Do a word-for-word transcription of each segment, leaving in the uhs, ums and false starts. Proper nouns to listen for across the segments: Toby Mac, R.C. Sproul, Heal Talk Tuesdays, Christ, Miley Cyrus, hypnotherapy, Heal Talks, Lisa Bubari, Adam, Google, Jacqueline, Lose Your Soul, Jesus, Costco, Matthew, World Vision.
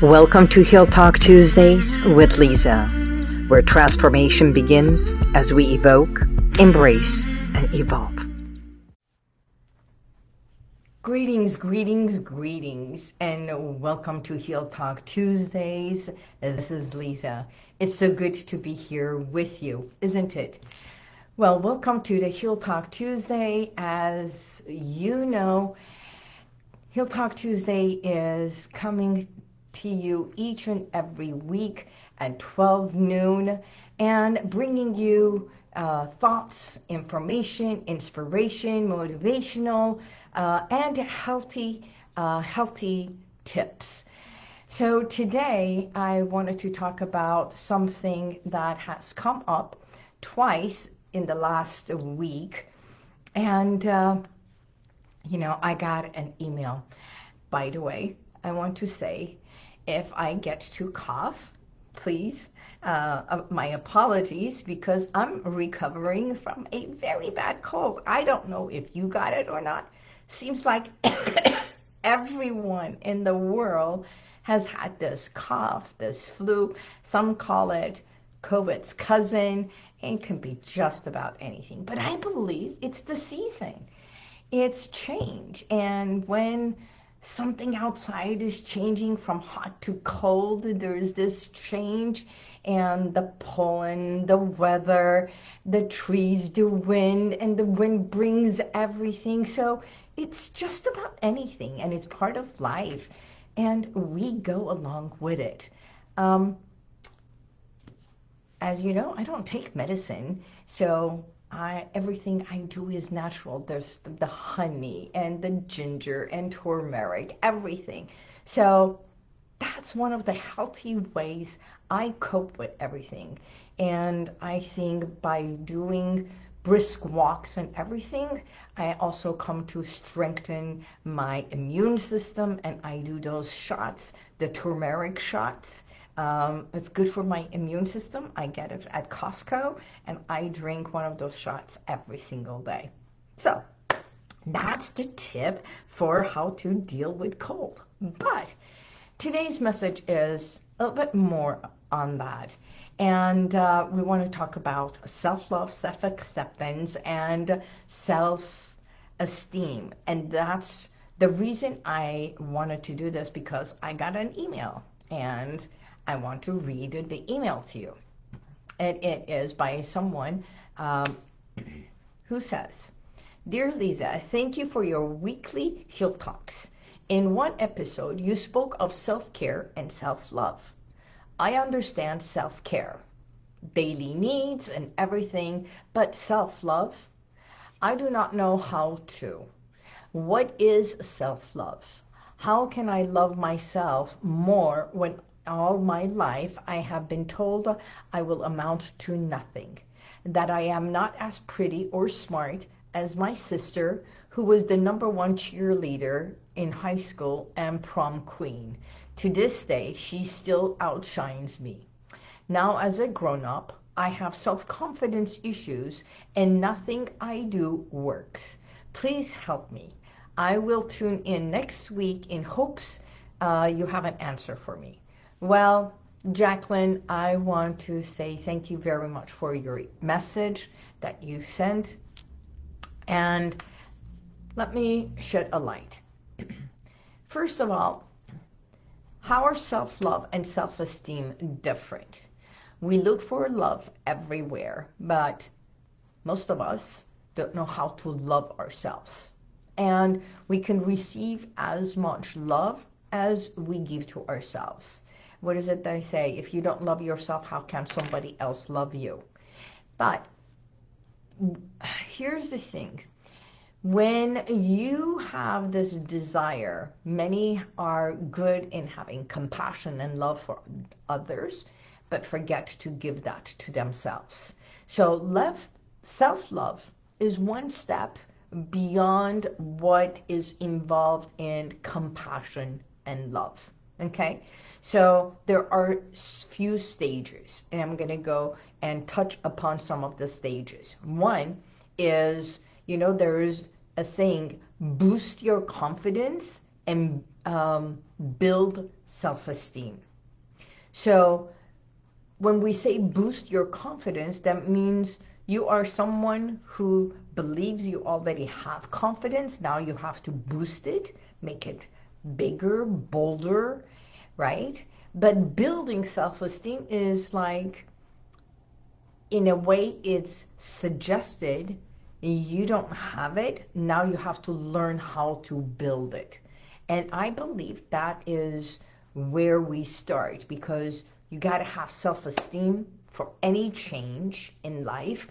Welcome to Heal Talk Tuesdays with Lisa, where transformation begins as we evoke, embrace, and evolve. Greetings, greetings, greetings, and welcome to Heal Talk Tuesdays. This is Lisa. It's so good to be here with you, isn't it? Well, welcome to the Heal Talk Tuesday. As you know, Heal Talk Tuesday is coming to you each and every week at twelve noon and bringing you uh, thoughts, information, inspiration, motivational, uh, and healthy, uh, healthy tips. So today I wanted to talk about something that has come up twice in the last week. And, uh, you know, I got an email. By the way, I want to say, if I get to cough, please, uh, my apologies, because I'm recovering from a very bad cold. I don't know if you got it or not. Seems like everyone in the world has had this cough, this flu. Some call it COVID's cousin, and can be just about anything. But I believe it's the season. It's change. And when something outside is changing from hot to cold, there's this change, and the pollen, the weather, the trees, the wind, and the wind brings everything. So it's just about anything, and it's part of life, and we go along with it. Um, as you know, I don't take medicine, so I, everything I do is natural. There's the, the honey and the ginger and turmeric, everything. So that's one of the healthy ways I cope with everything. And I think by doing brisk walks and everything, I also come to strengthen my immune system, and I do those shots, the turmeric shots. Um, it's good for my immune system. I get it at Costco, and I drink one of those shots every single day. So that's the tip for how to deal with cold. But today's message is a little bit more on that. And uh, we want to talk about self-love, self-acceptance, and self-esteem. And that's the reason I wanted to do this, because I got an email, and I want to read the email to you. And it is by someone um, who says, "Dear Lisa, thank you for your weekly Heal Talks. In one episode, you spoke of self-care and self-love. I understand self-care, daily needs and everything, but self-love, I do not know how to. What is self-love? How can I love myself more when all my life I have been told I will amount to nothing, that I am not as pretty or smart as my sister, who was the number one cheerleader in high school and prom queen. To this day, she still outshines me. Now as a grown-up, I have self-confidence issues and nothing I do works. Please help me. I will tune in next week in hopes uh, you have an answer for me." Well, Jacqueline, I want to say thank you very much for your message that you sent. And let me shed a light. First of all, how are self-love and self-esteem different? We look for love everywhere, but most of us don't know how to love ourselves. And we can receive as much love as we give to ourselves. What is it they say? If you don't love yourself, how can somebody else love you? But here's the thing. When you have this desire, many are good in having compassion and love for others, but forget to give that to themselves. So love, self-love is one step beyond what is involved in compassion and love. Okay, so there are few stages, and I'm going to go and touch upon some of the stages. One is, you know, there is a saying, boost your confidence and um, build self-esteem. So when we say boost your confidence, that means you are someone who believes you already have confidence. Now you have to boost it, make it bigger, bolder, right? But building self-esteem is like, in a way, it's suggested. You don't have it. Now you have to learn how to build it. And I believe that is where we start, because you got to have self-esteem for any change in life,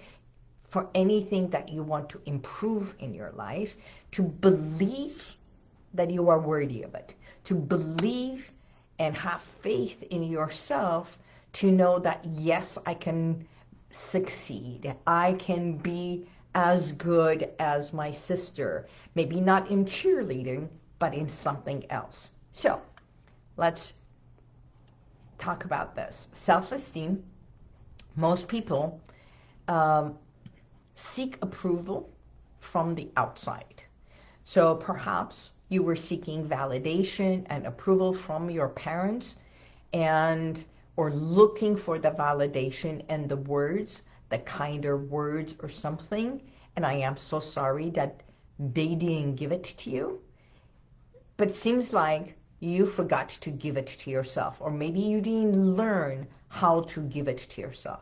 for anything that you want to improve in your life, to believe that you are worthy of it, to believe and have faith in yourself, to know that, yes, I can succeed. I can be as good as my sister, maybe not in cheerleading, but in something else. So let's talk about this. Self-esteem. Most people um, seek approval from the outside. So perhaps you were seeking validation and approval from your parents, and or looking for the validation and the words, the kinder words or something, and I am so sorry that they didn't give it to you. But it seems like you forgot to give it to yourself, or maybe you didn't learn how to give it to yourself,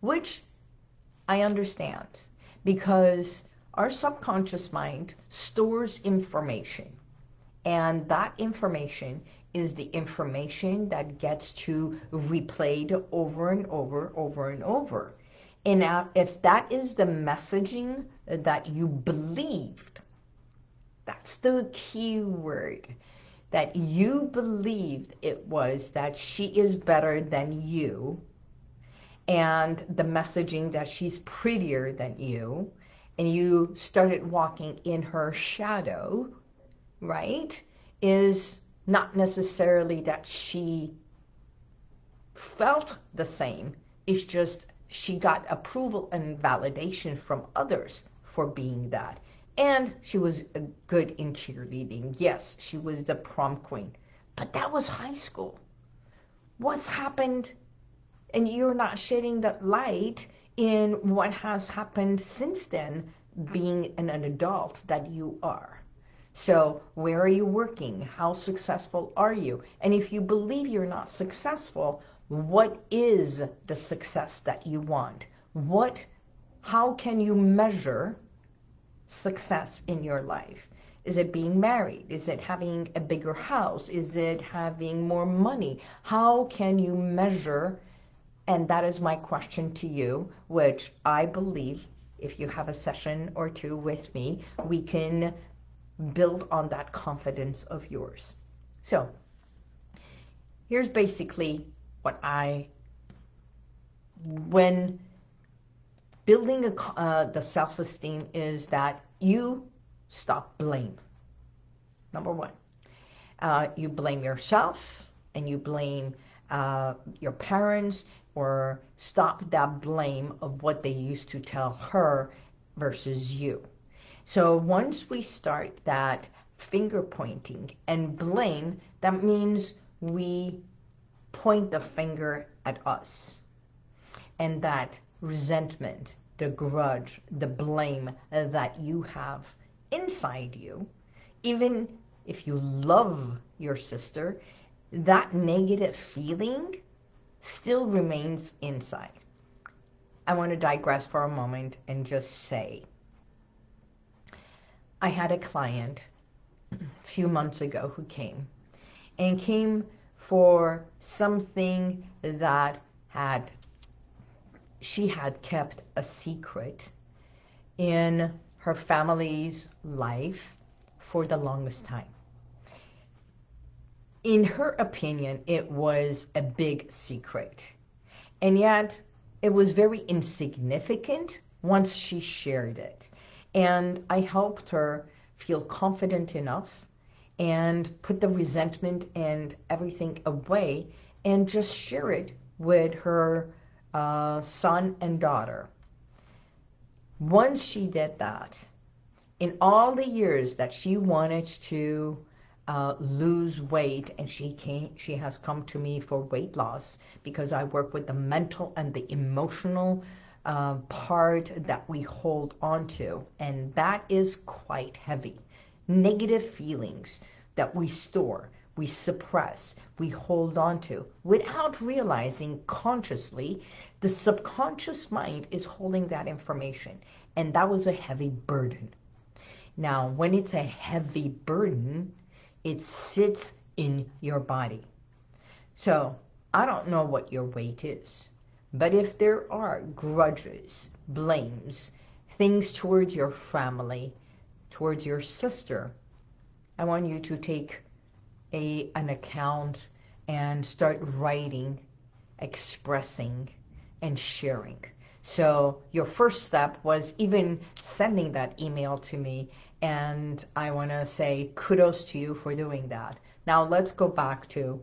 which I understand, because our subconscious mind stores information, and that information is the information that gets to replayed over and over, over and over. And if that is the messaging that you believed, that's the key word, that you believed it was that she is better than you, and the messaging that she's prettier than you, and you started walking in her shadow, right, is not necessarily that she felt the same. It's just she got approval and validation from others for being that. And she was good in cheerleading. Yes, she was the prom queen. But that was high school. What's happened? And you're not shedding that light in what has happened since then, being an adult that you are. So where are you working? How successful are you? And if you believe you're not successful, what is the success that you want? What, how can you measure success in your life? Is it being married? Is it having a bigger house? Is it having more money? How can you measure? And that is my question to you, which I believe if you have a session or two with me, we can build on that confidence of yours. So here's basically what I, when building a, uh, the self-esteem is that you stop blame. Number one, uh, you blame yourself and you blame uh, your parents, or stop that blame of what they used to tell her versus you. So once we start that finger pointing and blame, that means we point the finger at us, and that resentment, the grudge, the blame that you have inside you, even if you love your sister, that negative feeling still remains inside. I want to digress for a moment and just say, I had a client a few months ago who came and came for something that had she had kept a secret in her family's life for the longest time. In her opinion, it was a big secret, and yet it was very insignificant once she shared it. And I helped her feel confident enough and put the resentment and everything away, and just share it with her uh, son and daughter. Once she did that, in all the years that she wanted to uh, lose weight, and she came, she has come to me for weight loss because I work with the mental and the emotional uh, part that we hold on to, and that is quite heavy. Negative feelings that we store, we suppress, we hold on to without realizing consciously the subconscious mind is holding that information, and that was a heavy burden. Now when it's a heavy burden, it sits in your body. So I don't know what your weight is, but if there are grudges, blames, things towards your family, towards your sister, I want you to take A, an account and start writing, expressing, and sharing. So your first step was even sending that email to me, and I want to say kudos to you for doing that. Now let's go back to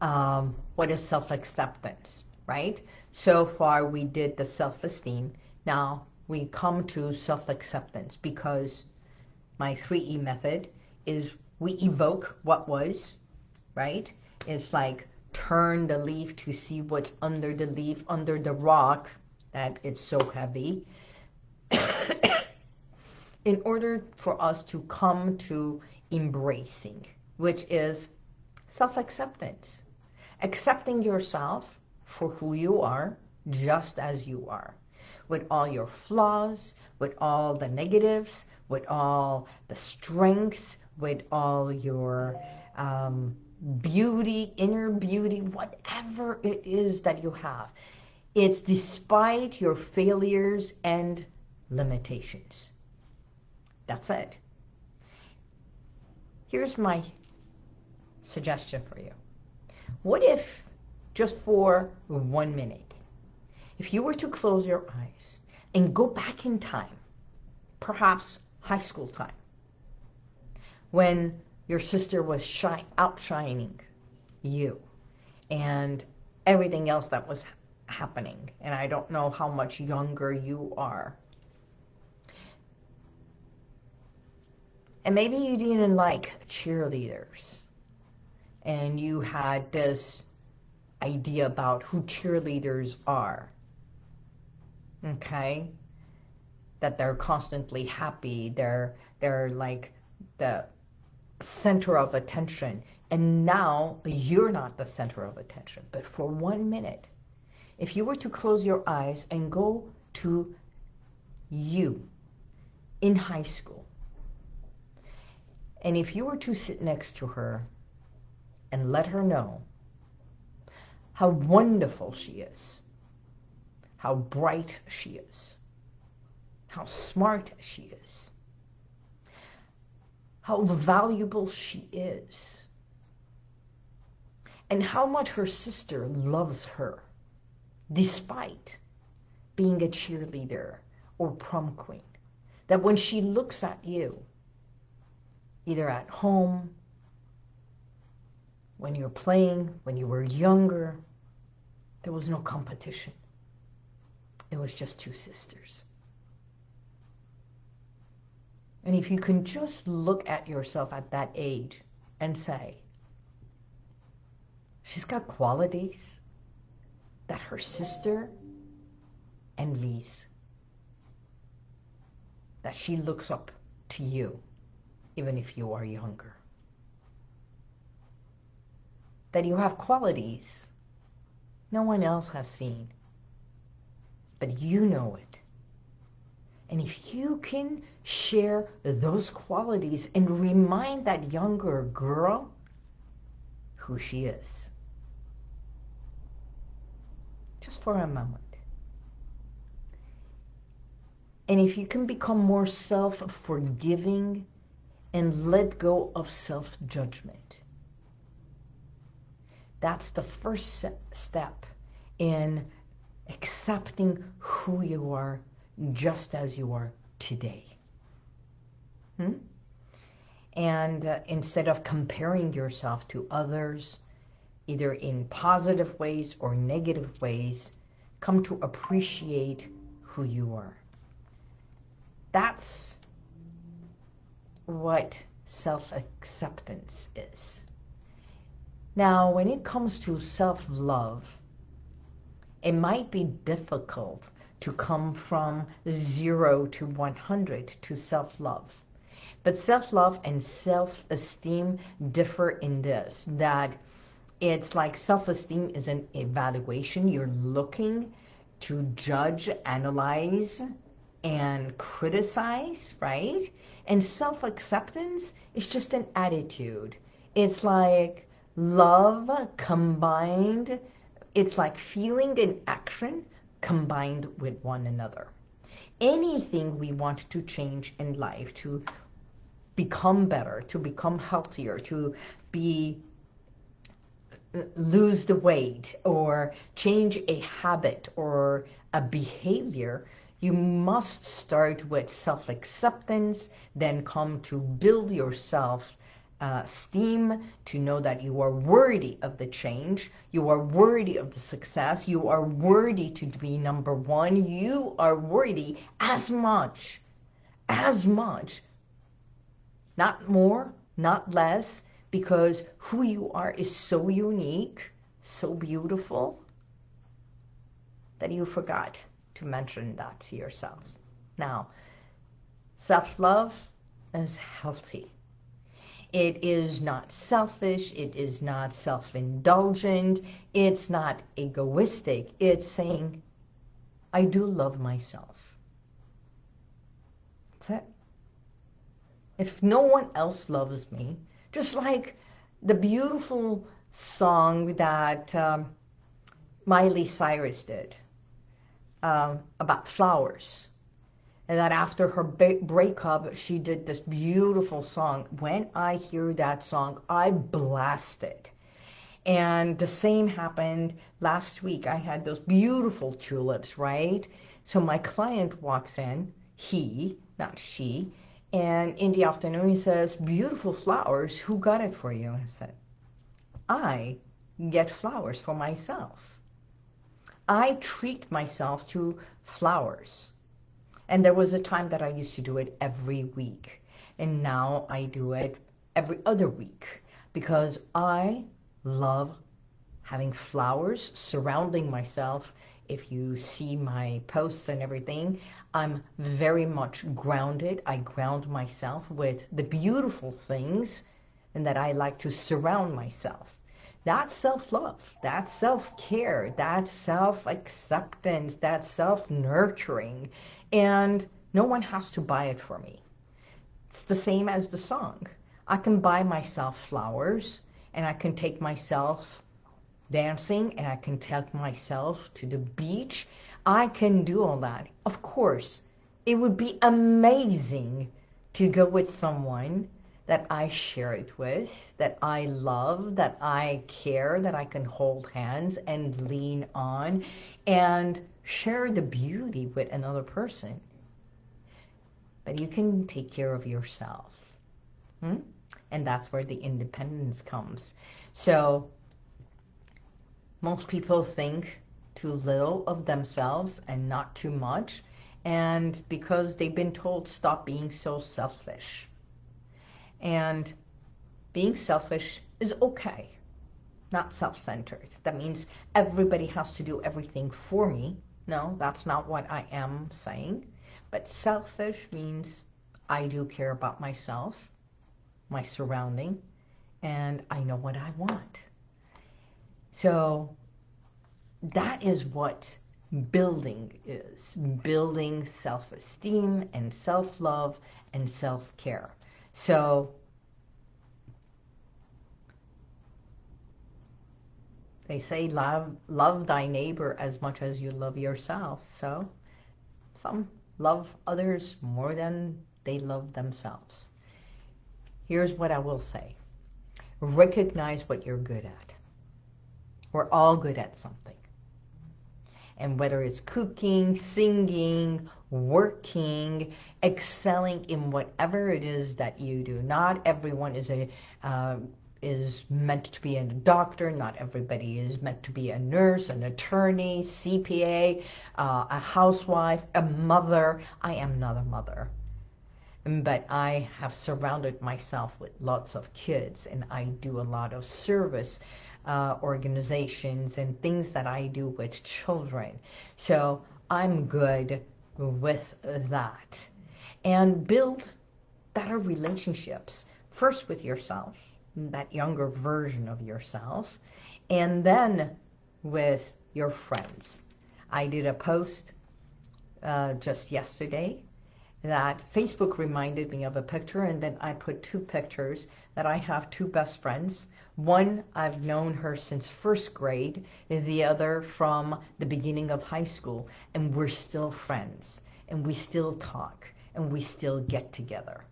um, what is self-acceptance, right? So far we did the self-esteem. Now we come to self-acceptance, because my three E method is we evoke what was, right? It's like turn the leaf to see what's under the leaf, under the rock, that it's so heavy. In order for us to come to embracing, which is self-acceptance. Accepting yourself for who you are, just as you are. With all your flaws, with all the negatives, with all the strengths, with all your um, beauty, inner beauty, whatever it is that you have. It's despite your failures and limitations. That's it. Here's my suggestion for you. What if, just for one minute, if you were to close your eyes and go back in time, perhaps high school time, when your sister was shy, outshining you and everything else that was happening. And I don't know how much younger you are. And maybe you didn't like cheerleaders. And you had this idea about who cheerleaders are. Okay? That they're constantly happy. They're, they're like the center of attention, and now you're not the center of attention. But for one minute, if you were to close your eyes and go to you in high school, and if you were to sit next to her and let her know how wonderful she is, how bright she is, how smart she is, how valuable she is, and how much her sister loves her, despite being a cheerleader or prom queen, that when she looks at you, either at home, when you're playing, when you were younger, there was no competition. It was just two sisters. And if you can just look at yourself at that age and say, she's got qualities that her sister envies, that she looks up to you, even if you are younger, that you have qualities no one else has seen, but you know it. And if you can share those qualities and remind that younger girl who she is, just for a moment. And if you can become more self-forgiving and let go of self-judgment, that's the first step in accepting who you are, just as you are today. Hmm? And uh, instead of comparing yourself to others, either in positive ways or negative ways, come to appreciate who you are. That's what self-acceptance is. Now, when it comes to self-love, it might be difficult to come from zero to one hundred to self-love. But self-love and self-esteem differ in this, that it's like self-esteem is an evaluation. You're looking to judge, analyze, and criticize, right? And self-acceptance is just an attitude. It's like love combined. It's like feeling and action combined with one another. Anything we want to change in life, to become better, to become healthier, to be lose the weight or change a habit or a behavior, you must start with self-acceptance, then come to build yourself uh, esteem, to know that you are worthy of the change, you are worthy of the success, you are worthy to be number one, you are worthy as much, as much, not more, not less, because who you are is so unique, so beautiful, that you forgot to mention that to yourself. Now, self-love is healthy. It is not selfish. It is not self-indulgent. It's not egoistic. It's saying, I do love myself. That's it. If no one else loves me, just like the beautiful song that um, Miley Cyrus did, Um, about flowers, and that after her breakup she did this beautiful song. When I hear that song, I blast it. And the same happened last week. I had those beautiful tulips, right? So my client walks in, he, not she, and in the afternoon he says, beautiful flowers, who got it for you? And I said, I get flowers for myself. I treat myself to flowers. And there was a time that I used to do it every week. And now I do it every other week because I love having flowers surrounding myself. If you see my posts and everything, I'm very much grounded. I ground myself with the beautiful things and that I like to surround myself. That's self-love, that's self-care, that's self-acceptance, that's self-nurturing. And no one has to buy it for me. It's the same as the song. I can buy myself flowers, and I can take myself dancing, and I can take myself to the beach. I can do all that. Of course, it would be amazing to go with someone that I share it with, that I love, that I care, that I can hold hands and lean on and share the beauty with another person. But you can take care of yourself. Hmm? And that's where the independence comes. So most people think too little of themselves and not too much. And because they've been told, stop being so selfish. And being selfish is okay, not self-centered. That means everybody has to do everything for me. No, that's not what I am saying. But selfish means I do care about myself, my surrounding, and I know what I want. So that is what building is. Building self-esteem and self-love and self-care. So they say love love thy neighbor as much as you love yourself. So some love others more than they love themselves. Here's what I will say. Recognize what you're good at. We're all good at something. And whether it's cooking, singing, working, excelling in whatever it is that you do. Not everyone is a uh, is meant to be a doctor. Not everybody is meant to be a nurse, an attorney, C P A, uh, a housewife, a mother. I am not a mother. but I have surrounded myself with lots of kids, and I do a lot of service uh, organizations and things that I do with children. So I'm good with that. And build better relationships, first with yourself, that younger version of yourself, and then with your friends. I did a post uh, just yesterday that Facebook reminded me of a picture, and then I put two pictures that I have two best friends. One, I've known her since first grade, the other from the beginning of high school, and we're still friends, and we still talk, and we still get together.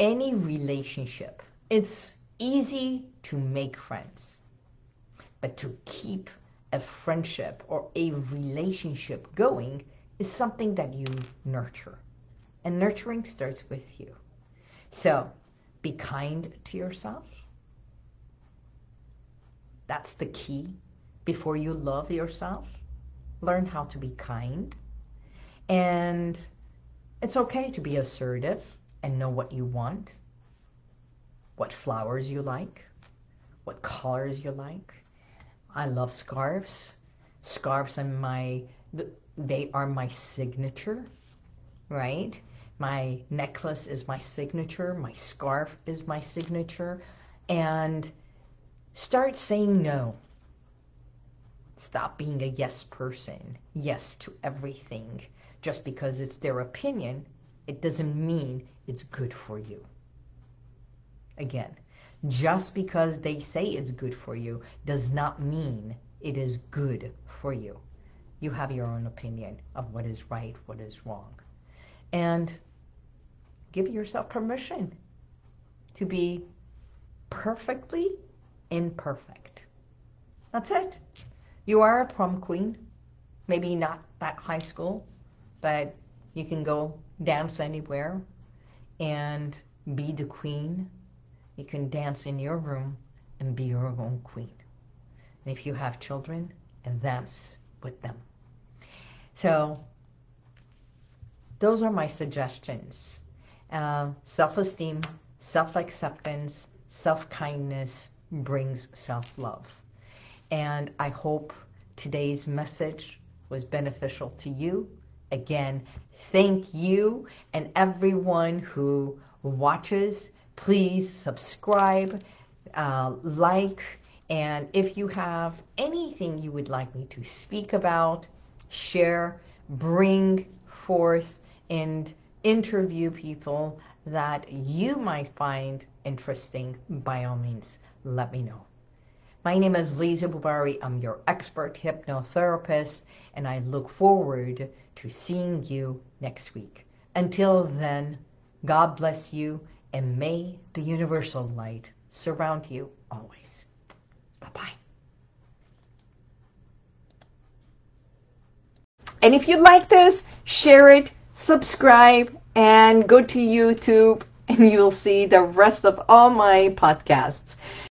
Any relationship, it's easy to make friends, but to keep a friendship or a relationship going is something that you nurture, and nurturing starts with you. So be kind to yourself. That's the key. Before you love yourself, learn how to be kind. And it's okay to be assertive and know what you want, what flowers you like, what colors you like. I love scarves. Scarves are my, they are my signature, right? My necklace is my signature. My scarf is my signature. And start saying no. Stop being a yes person, yes to everything. Just because it's their opinion, it doesn't mean it's good for you. Again, just because they say it's good for you does not mean it is good for you. You have your own opinion of what is right, what is wrong. And give yourself permission to be perfectly imperfect. That's it. You are a prom queen. Maybe not that high school, but you can go dance anywhere and be the queen. You can dance in your room and be your own queen. And if you have children, dance with them. So those are my suggestions. Uh, self-esteem, self-acceptance, self-kindness brings self-love. And I hope today's message was beneficial to you. Again, thank you, and everyone who watches, please subscribe, uh, like, and if you have anything you would like me to speak about, share, bring forth, and interview people that you might find interesting, by all means, let me know. My name is Lisa Bubari. I'm your expert hypnotherapist, and I look forward to seeing you next week. Until then, God bless you, and may the universal light surround you always. Bye-bye. And if you like this, share it, subscribe, and go to YouTube, and you'll see the rest of all my podcasts.